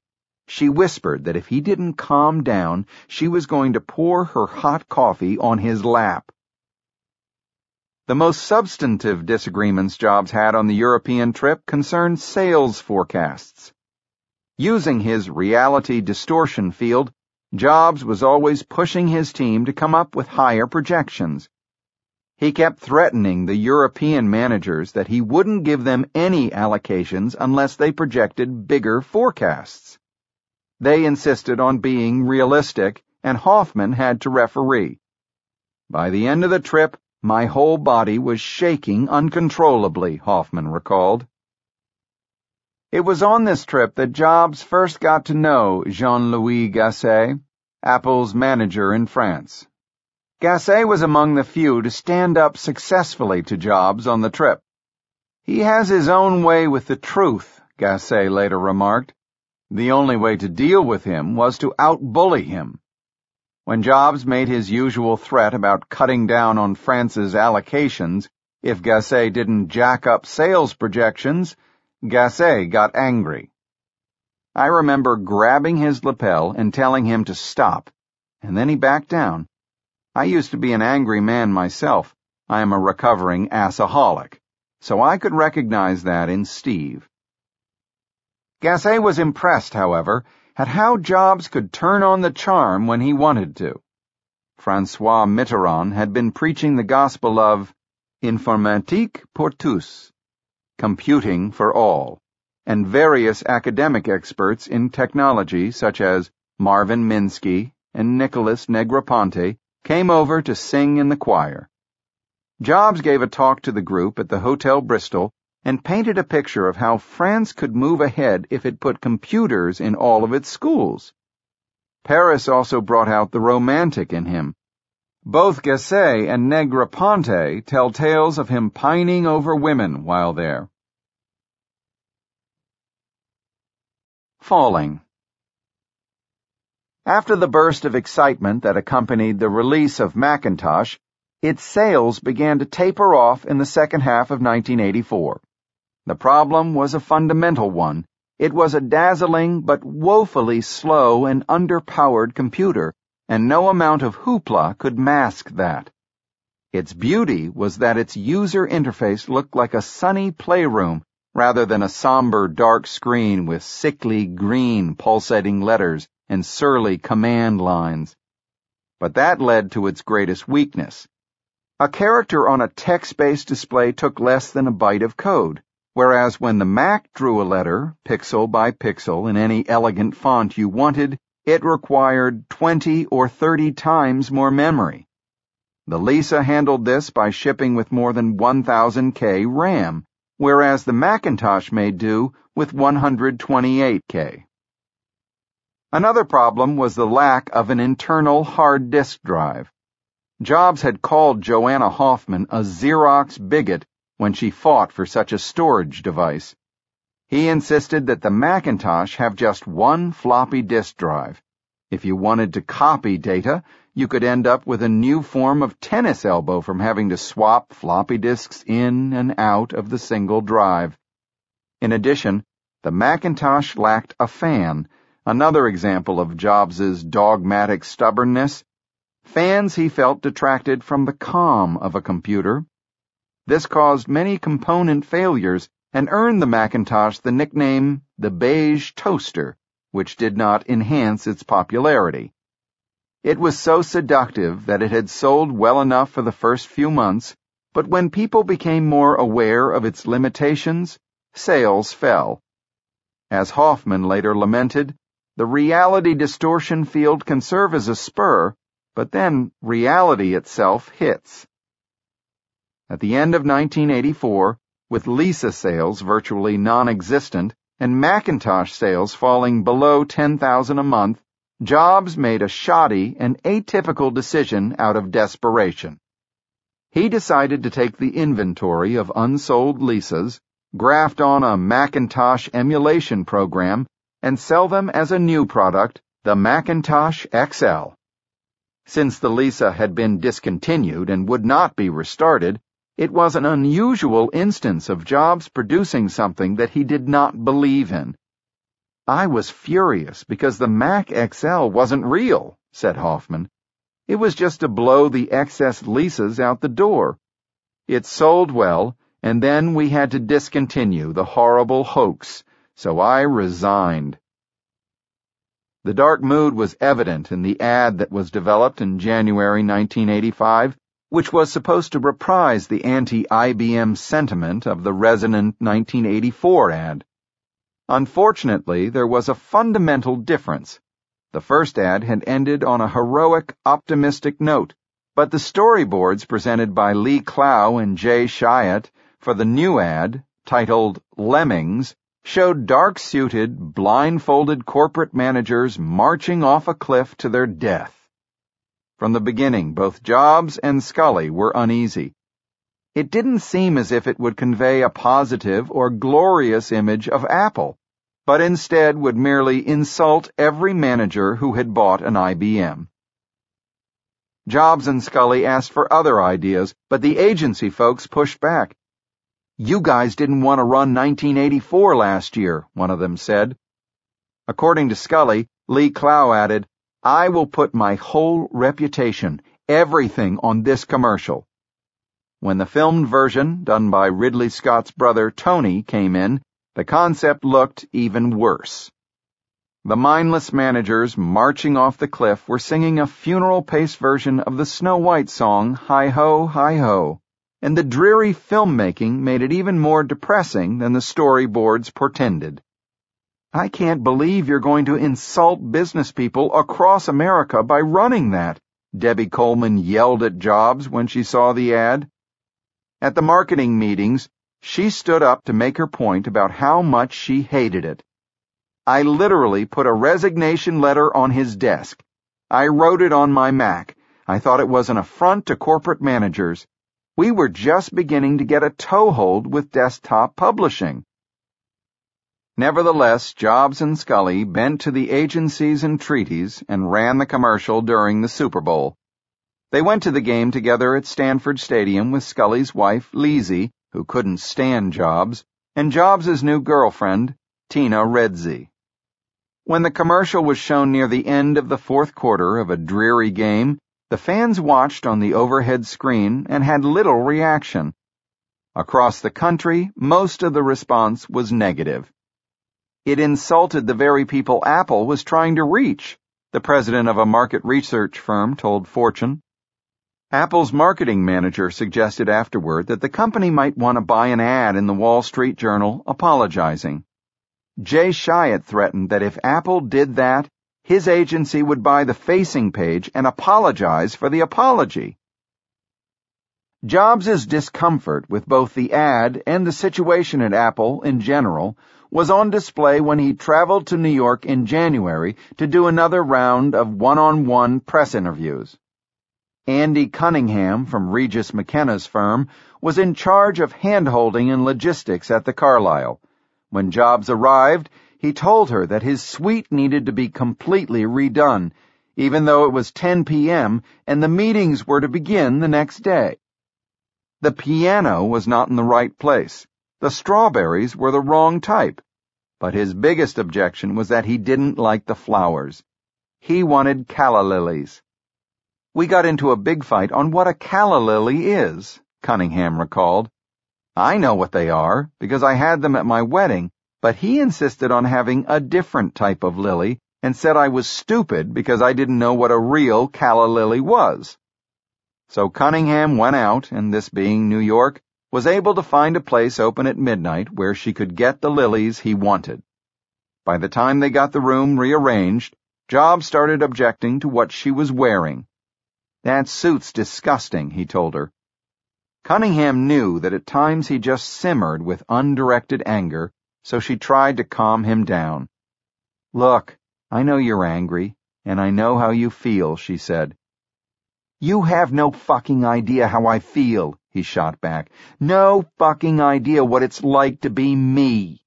She whispered that if he didn't calm down, she was going to pour her hot coffee on his lap. The most substantive disagreements Jobs had on the European trip concerned sales forecasts. Using his reality distortion field, Jobs was always pushing his team to come up with higher projections. He kept threatening the European managers that he wouldn't give them any allocations unless they projected bigger forecasts. They insisted on being realistic, and Hoffman had to referee. By the end of the trip, "My whole body was shaking uncontrollably," Hoffman recalled. It was on this trip that Jobs first got to know Jean-Louis Gassée, Apple's manager in France. Gassée was among the few to stand up successfully to Jobs on the trip. "He has his own way with the truth," Gassée later remarked. "The only way to deal with him was to out-bully him." When Jobs made his usual threat about cutting down on France's allocations if Gassée didn't jack up sales projections, Gassée got angry. "I remember grabbing his lapel and telling him to stop, and then he backed down. I used to be an angry man myself. I am a recovering assaholic, so I could recognize that in Steve." Gassée was impressed, however, at how Jobs could turn on the charm when he wanted to. François Mitterrand had been preaching the gospel of informatique pour tous, computing for all, and various academic experts in technology such as Marvin Minsky and Nicholas Negroponte came over to sing in the choir. Jobs gave a talk to the group at the Hotel Bristol and painted a picture of how France could move ahead if it put computers in all of its schools. Paris also brought out the romantic in him. Both Gassée and Negroponte tell tales of him pining over women while there. Falling. After the burst of excitement that accompanied the release of Macintosh, its sales began to taper off in the second half of nineteen eighty-four. The problem was a fundamental one. It was a dazzling but woefully slow and underpowered computer, and no amount of hoopla could mask that. Its beauty was that its user interface looked like a sunny playroom rather than a somber dark screen with sickly green pulsating letters and surly command lines. But that led to its greatest weakness. A character on a text-based display took less than a byte of code, whereas when the Mac drew a letter, pixel by pixel, in any elegant font you wanted, it required twenty or thirty times more memory. The Lisa handled this by shipping with more than one thousand K RAM, whereas the Macintosh made do with one hundred twenty-eight K. Another problem was the lack of an internal hard disk drive. Jobs had called Joanna Hoffman a Xerox bigot when she fought for such a storage device. He insisted that the Macintosh have just one floppy disk drive. If you wanted to copy data, you could end up with a new form of tennis elbow from having to swap floppy disks in and out of the single drive. In addition, the Macintosh lacked a fan, another example of Jobs's dogmatic stubbornness. Fans, he felt, detracted from the calm of a computer. This caused many component failures and earned the Macintosh the nickname the Beige Toaster, which did not enhance its popularity. It was so seductive that it had sold well enough for the first few months, but when people became more aware of its limitations, sales fell. As Hoffman later lamented, the reality distortion field can serve as a spur, but then reality itself hits. At the end of nineteen eighty-four, with Lisa sales virtually non-existent and Macintosh sales falling below ten thousand a month, Jobs made a shoddy and atypical decision out of desperation. He decided to take the inventory of unsold Lisas, graft on a Macintosh emulation program, and sell them as a new product, the Macintosh X L. Since the Lisa had been discontinued and would not be restarted, it was an unusual instance of Jobs producing something that he did not believe in. I was furious because the Mac X L wasn't real, said Hoffman. It was just to blow the excess Lisas out the door. It sold well, and then we had to discontinue the horrible hoax, so I resigned. The dark mood was evident in the ad that was developed in January nineteen eighty-five, which was supposed to reprise the anti-I B M sentiment of the resonant nineteen eighty-four ad. Unfortunately, there was a fundamental difference. The first ad had ended on a heroic, optimistic note, but the storyboards presented by Lee Clow and Jay Chiat for the new ad, titled Lemmings, showed dark-suited, blindfolded corporate managers marching off a cliff to their death. From the beginning, both Jobs and Scully were uneasy. It didn't seem as if it would convey a positive or glorious image of Apple, but instead would merely insult every manager who had bought an I B M. Jobs and Scully asked for other ideas, but the agency folks pushed back. You guys didn't want to run nineteen eighty-four last year, one of them said. According to Scully, Lee Clow added, I will put my whole reputation, everything, on this commercial. When the filmed version, done by Ridley Scott's brother Tony, came in, the concept looked even worse. The mindless managers marching off the cliff were singing a funeral-paced version of the Snow White song, Hi-Ho, Hi-Ho, and the dreary filmmaking made it even more depressing than the storyboards portended. I can't believe you're going to insult business people across America by running that, Debbie Coleman yelled at Jobs when she saw the ad. At the marketing meetings, she stood up to make her point about how much she hated it. I literally put a resignation letter on his desk. I wrote it on my Mac. I thought it was an affront to corporate managers. We were just beginning to get a toehold with desktop publishing. Nevertheless, Jobs and Scully bent to the agency's entreaties and ran the commercial during the Super Bowl. They went to the game together at Stanford Stadium with Scully's wife, Lizzie, who couldn't stand Jobs, and Jobs' new girlfriend, Tina Redzi. When the commercial was shown near the end of the fourth quarter of a dreary game, the fans watched on the overhead screen and had little reaction. Across the country, most of the response was negative. It insulted the very people Apple was trying to reach, the president of a market research firm told Fortune. Apple's marketing manager suggested afterward that the company might want to buy an ad in the Wall Street Journal apologizing. Jay Chiat threatened that if Apple did that, his agency would buy the facing page and apologize for the apology. Jobs' discomfort with both the ad and the situation at Apple in general was on display when he traveled to New York in January to do another round of one-on-one press interviews. Andy Cunningham from Regis McKenna's firm was in charge of handholding and logistics at the Carlisle. When Jobs arrived, he told her that his suite needed to be completely redone, even though it was ten p.m. and the meetings were to begin the next day. The piano was not in the right place. The strawberries were the wrong type, but his biggest objection was that he didn't like the flowers. He wanted calla lilies. We got into a big fight on what a calla lily is, Cunningham recalled. I know what they are, because I had them at my wedding, but he insisted on having a different type of lily, and said I was stupid because I didn't know what a real calla lily was. So Cunningham went out, and this being New York, was able to find a place open at midnight where she could get the lilies he wanted. By the time they got the room rearranged, Jobs started objecting to what she was wearing. "That suit's disgusting," he told her. Cunningham knew that at times he just simmered with undirected anger, so she tried to calm him down. "Look, I know you're angry, and I know how you feel," she said. "You have no fucking idea how I feel," he shot back. "No fucking idea what it's like to be me."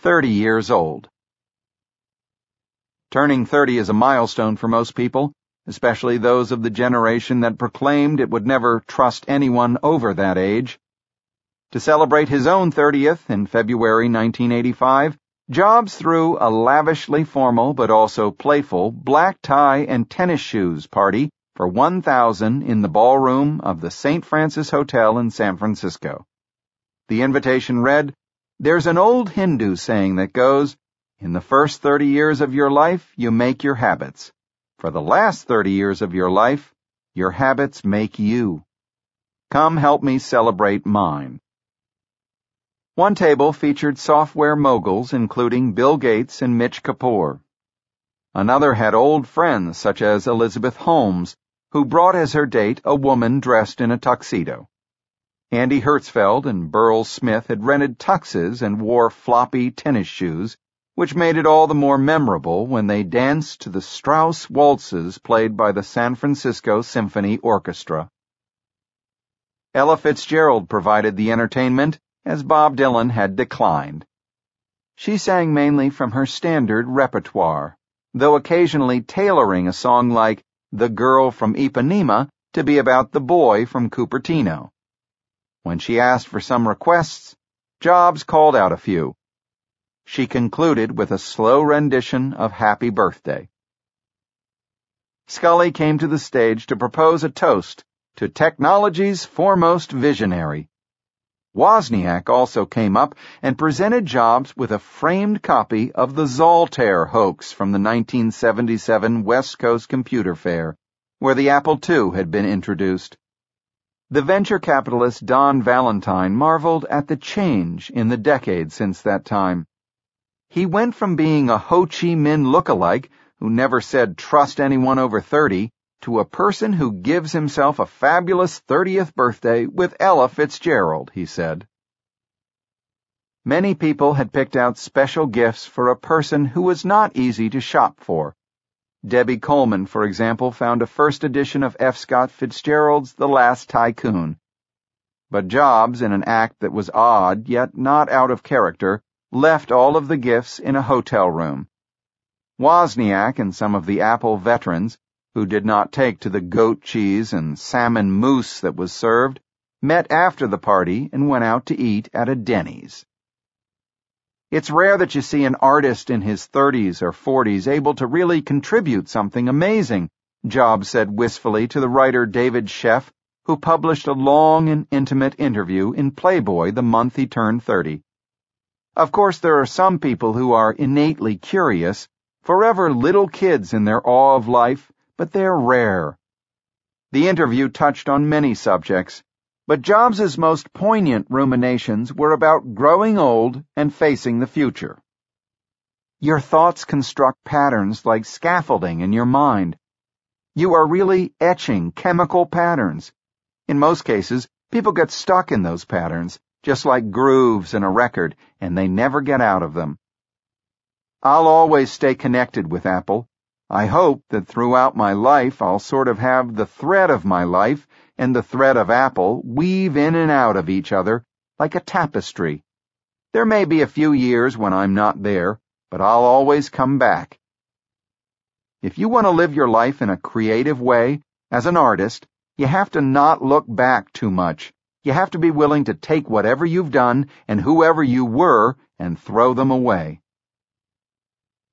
Thirty years old. Turning thirty is a milestone for most people, especially those of the generation that proclaimed it would never trust anyone over that age. To celebrate his own thirtieth in February nineteen eighty-five, Jobs threw a lavishly formal but also playful black tie and tennis shoes party for one thousand in the ballroom of the Saint Francis Hotel in San Francisco. The invitation read, "There's an old Hindu saying that goes, in the first thirty years of your life, you make your habits. For the last thirty years of your life, your habits make you. Come help me celebrate mine." One table featured software moguls including Bill Gates and Mitch Kapoor. Another had old friends such as Elizabeth Holmes, who brought as her date a woman dressed in a tuxedo. Andy Hertzfeld and Burl Smith had rented tuxes and wore floppy tennis shoes, which made it all the more memorable when they danced to the Strauss waltzes played by the San Francisco Symphony Orchestra. Ella Fitzgerald provided the entertainment, as Bob Dylan had declined. She sang mainly from her standard repertoire, though occasionally tailoring a song like "The Girl from Ipanema" to be about the boy from Cupertino. When she asked for some requests, Jobs called out a few. She concluded with a slow rendition of "Happy Birthday." Scully came to the stage to propose a toast to technology's foremost visionary. Wozniak also came up and presented Jobs with a framed copy of the Zoltaire hoax from the nineteen seventy-seven West Coast Computer Fair, where the Apple two had been introduced. The venture capitalist Don Valentine marveled at the change in the decade since that time. He went from being a Ho Chi Minh lookalike who never said trust anyone over thirty to a person who gives himself a fabulous thirtieth birthday with Ella Fitzgerald, he said. Many people had picked out special gifts for a person who was not easy to shop for. Debbie Coleman, for example, found a first edition of F. Scott Fitzgerald's The Last Tycoon. But Jobs, in an act that was odd yet not out of character, left all of the gifts in a hotel room. Wozniak and some of the Apple veterans, who did not take to the goat cheese and salmon mousse that was served, met after the party and went out to eat at a Denny's. It's rare that you see an artist in his thirties or forties able to really contribute something amazing, Jobs said wistfully to the writer David Sheff, who published a long and intimate interview in Playboy the month he turned thirty. Of course, there are some people who are innately curious, forever little kids in their awe of life, but they're rare. The interview touched on many subjects, but Jobs's most poignant ruminations were about growing old and facing the future. "Your thoughts construct patterns like scaffolding in your mind. You are really etching chemical patterns. In most cases, people get stuck in those patterns, just like grooves in a record, and they never get out of them. I'll always stay connected with Apple. I hope that throughout my life I'll sort of have the thread of my life and the thread of Apple weave in and out of each other like a tapestry. There may be a few years when I'm not there, but I'll always come back. If you want to live your life in a creative way, as an artist, you have to not look back too much. You have to be willing to take whatever you've done and whoever you were and throw them away."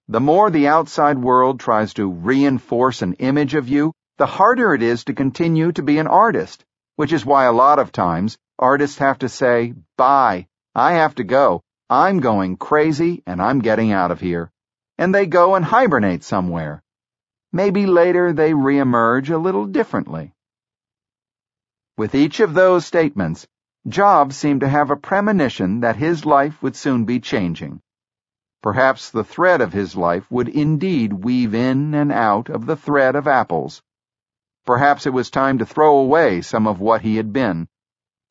The more the outside world tries to reinforce an image of you, the harder it is to continue to be an artist, which is why a lot of times artists have to say, "Bye, I have to go. I'm going crazy and I'm getting out of here. And they go and hibernate somewhere. Maybe later they reemerge a little differently. With each of those statements, Jobs seemed to have a premonition that his life would soon be changing. Perhaps the thread of his life would indeed weave in and out of the thread of Apple's. Perhaps it was time to throw away some of what he had been.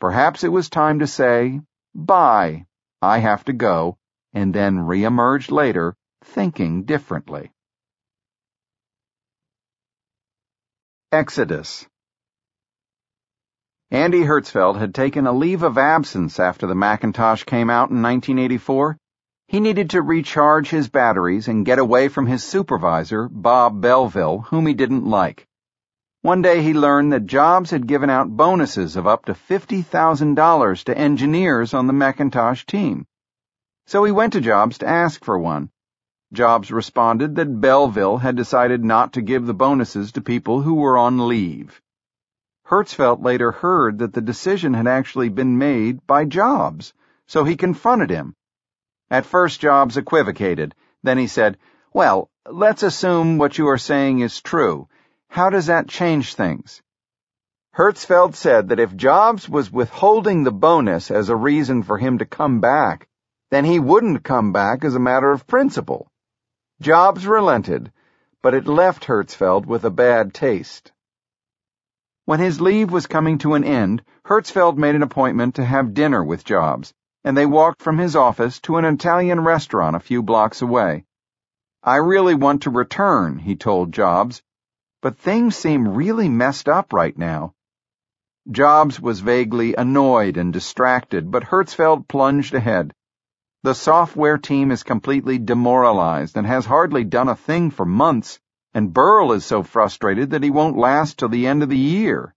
Perhaps it was time to say, bye, I have to go, and then reemerge later, thinking differently. Exodus. Andy Hertzfeld had taken a leave of absence after the Macintosh came out in nineteen eighty-four. He needed to recharge his batteries and get away from his supervisor, Bob Belville, whom he didn't like. One day he learned that Jobs had given out bonuses of up to fifty thousand dollars to engineers on the Macintosh team. So he went to Jobs to ask for one. Jobs responded that Belville had decided not to give the bonuses to people who were on leave. Hertzfeld later heard that the decision had actually been made by Jobs, so he confronted him. At first Jobs equivocated. Then he said, "Well, let's assume what you are saying is true. How does that change things?" Hertzfeld said that if Jobs was withholding the bonus as a reason for him to come back, then he wouldn't come back as a matter of principle. Jobs relented, but it left Hertzfeld with a bad taste. When his leave was coming to an end, Hertzfeld made an appointment to have dinner with Jobs, and they walked from his office to an Italian restaurant a few blocks away. "I really want to return," he told Jobs, "but things seem really messed up right now." Jobs was vaguely annoyed and distracted, but Hertzfeld plunged ahead. "The software team is completely demoralized and has hardly done a thing for months, and Burl is so frustrated that he won't last till the end of the year."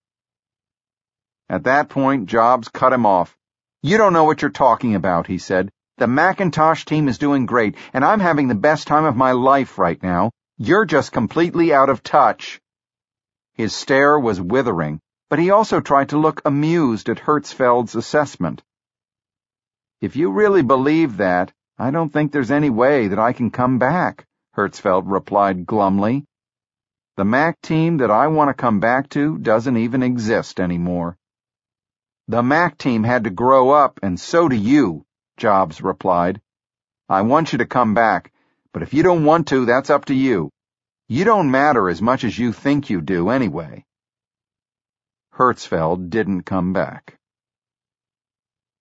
At that point, Jobs cut him off. "You don't know what you're talking about," he said. "The Macintosh team is doing great, and I'm having the best time of my life right now. You're just completely out of touch." His stare was withering, but he also tried to look amused at Hertzfeld's assessment. "If you really believe that, I don't think there's any way that I can come back," Hertzfeld replied glumly. "The Mac team that I want to come back to doesn't even exist anymore." "The Mac team had to grow up, and so do you," Jobs replied. "I want you to come back, but if you don't want to, that's up to you. You don't matter as much as you think you do anyway." Hertzfeld didn't come back.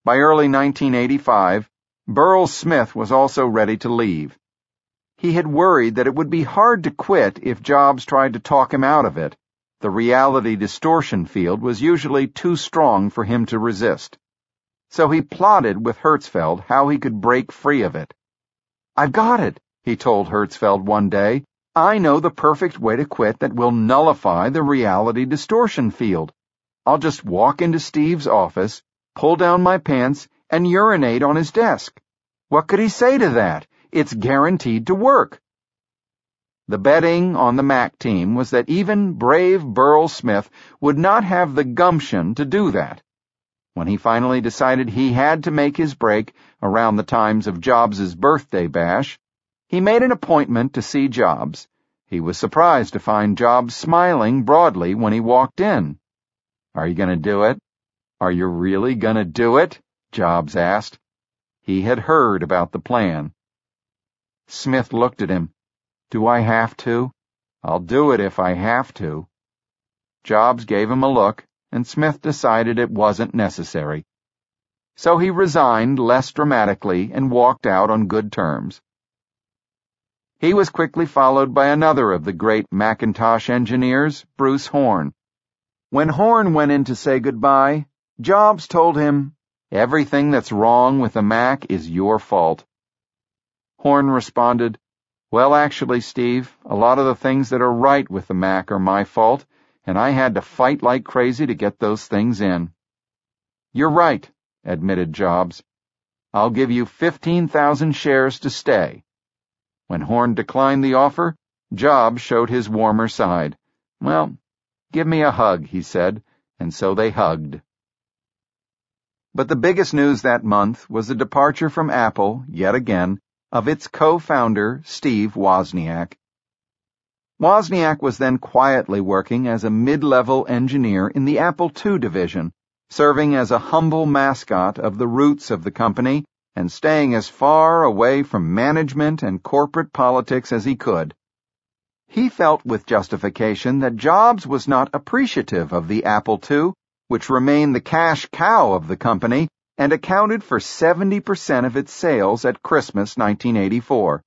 By early nineteen eighty-five, Burl Smith was also ready to leave. He had worried that it would be hard to quit if Jobs tried to talk him out of it. The reality distortion field was usually too strong for him to resist. So he plotted with Hertzfeld how he could break free of it. "I've got it," he told Hertzfeld one day. "I know the perfect way to quit that will nullify the reality distortion field. I'll just walk into Steve's office, pull down my pants, and urinate on his desk. What could he say to that? It's guaranteed to work." The betting on the Mac team was that even brave Burl Smith would not have the gumption to do that. When he finally decided he had to make his break around the times of Jobs' birthday bash, he made an appointment to see Jobs. He was surprised to find Jobs smiling broadly when he walked in. "Are you going to do it? Are you really going to do it?" Jobs asked. He had heard about the plan. Smith looked at him. "Do I have to? I'll do it if I have to." Jobs gave him a look, and Smith decided it wasn't necessary. So he resigned less dramatically and walked out on good terms. He was quickly followed by another of the great Macintosh engineers, Bruce Horn. When Horn went in to say goodbye, Jobs told him, "Everything that's wrong with the Mac is your fault." Horn responded, "Well, actually, Steve, a lot of the things that are right with the Mac are my fault, and I had to fight like crazy to get those things in." "You're right," admitted Jobs. "I'll give you fifteen thousand shares to stay." When Horn declined the offer, Jobs showed his warmer side. "Well, give me a hug," he said, and so they hugged. But the biggest news that month was the departure from Apple, yet again, of its co-founder, Steve Wozniak. Wozniak was then quietly working as a mid-level engineer in the Apple two division, serving as a humble mascot of the roots of the company and staying as far away from management and corporate politics as he could. He felt with justification that Jobs was not appreciative of the Apple two, which remained the cash cow of the company and accounted for seventy percent of its sales at Christmas nineteen eighty-four.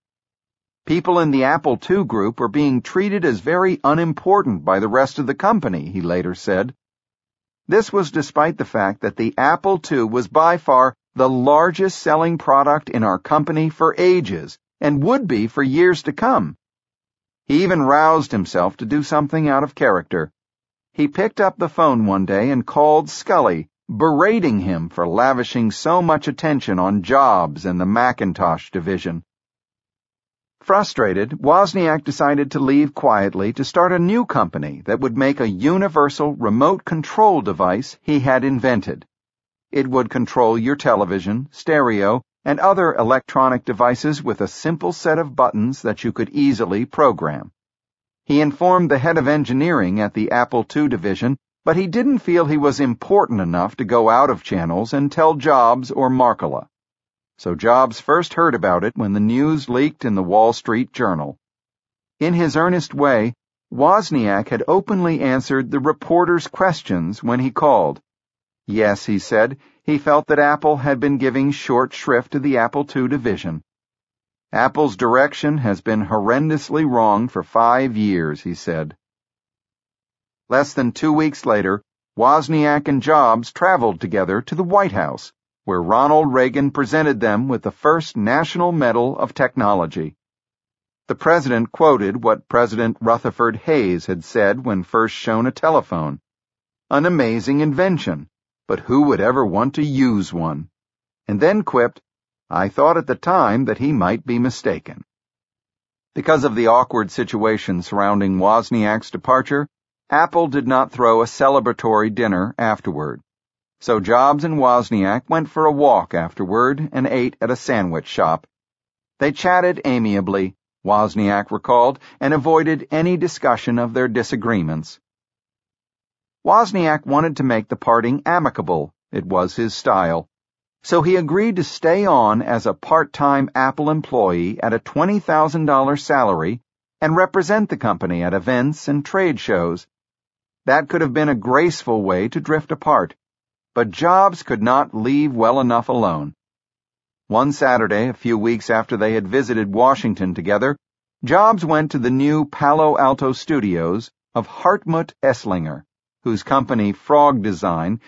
People in the Apple two group were being treated as very unimportant by the rest of the company, he later said. This was despite the fact that the Apple two was by far the largest selling product in our company for ages, and would be for years to come. He even roused himself to do something out of character. He picked up the phone one day and called Scully, berating him for lavishing so much attention on Jobs and the Macintosh division. Frustrated, Wozniak decided to leave quietly to start a new company that would make a universal remote control device he had invented. It would control your television, stereo, and other electronic devices with a simple set of buttons that you could easily program. He informed the head of engineering at the Apple two division, but he didn't feel he was important enough to go out of channels and tell Jobs or Markula. So Jobs first heard about it when the news leaked in the Wall Street Journal. In his earnest way, Wozniak had openly answered the reporters' questions when he called. Yes, he said, he felt that Apple had been giving short shrift to the Apple two division. Apple's direction has been horrendously wrong for five years, he said. Less than two weeks later, Wozniak and Jobs traveled together to the White House, where Ronald Reagan presented them with the first National Medal of Technology. The president quoted what President Rutherford Hayes had said when first shown a telephone. An amazing invention. But who would ever want to use one? And then quipped, I thought at the time that he might be mistaken. Because of the awkward situation surrounding Wozniak's departure, Apple did not throw a celebratory dinner afterward. So Jobs and Wozniak went for a walk afterward and ate at a sandwich shop. They chatted amiably, Wozniak recalled, and avoided any discussion of their disagreements. Wozniak wanted to make the parting amicable, it was his style, so he agreed to stay on as a part-time Apple employee at a twenty thousand dollars salary and represent the company at events and trade shows. That could have been a graceful way to drift apart, but Jobs could not leave well enough alone. One Saturday, a few weeks after they had visited Washington together, Jobs went to the new Palo Alto studios of Hartmut Esslinger, whose company Frog Design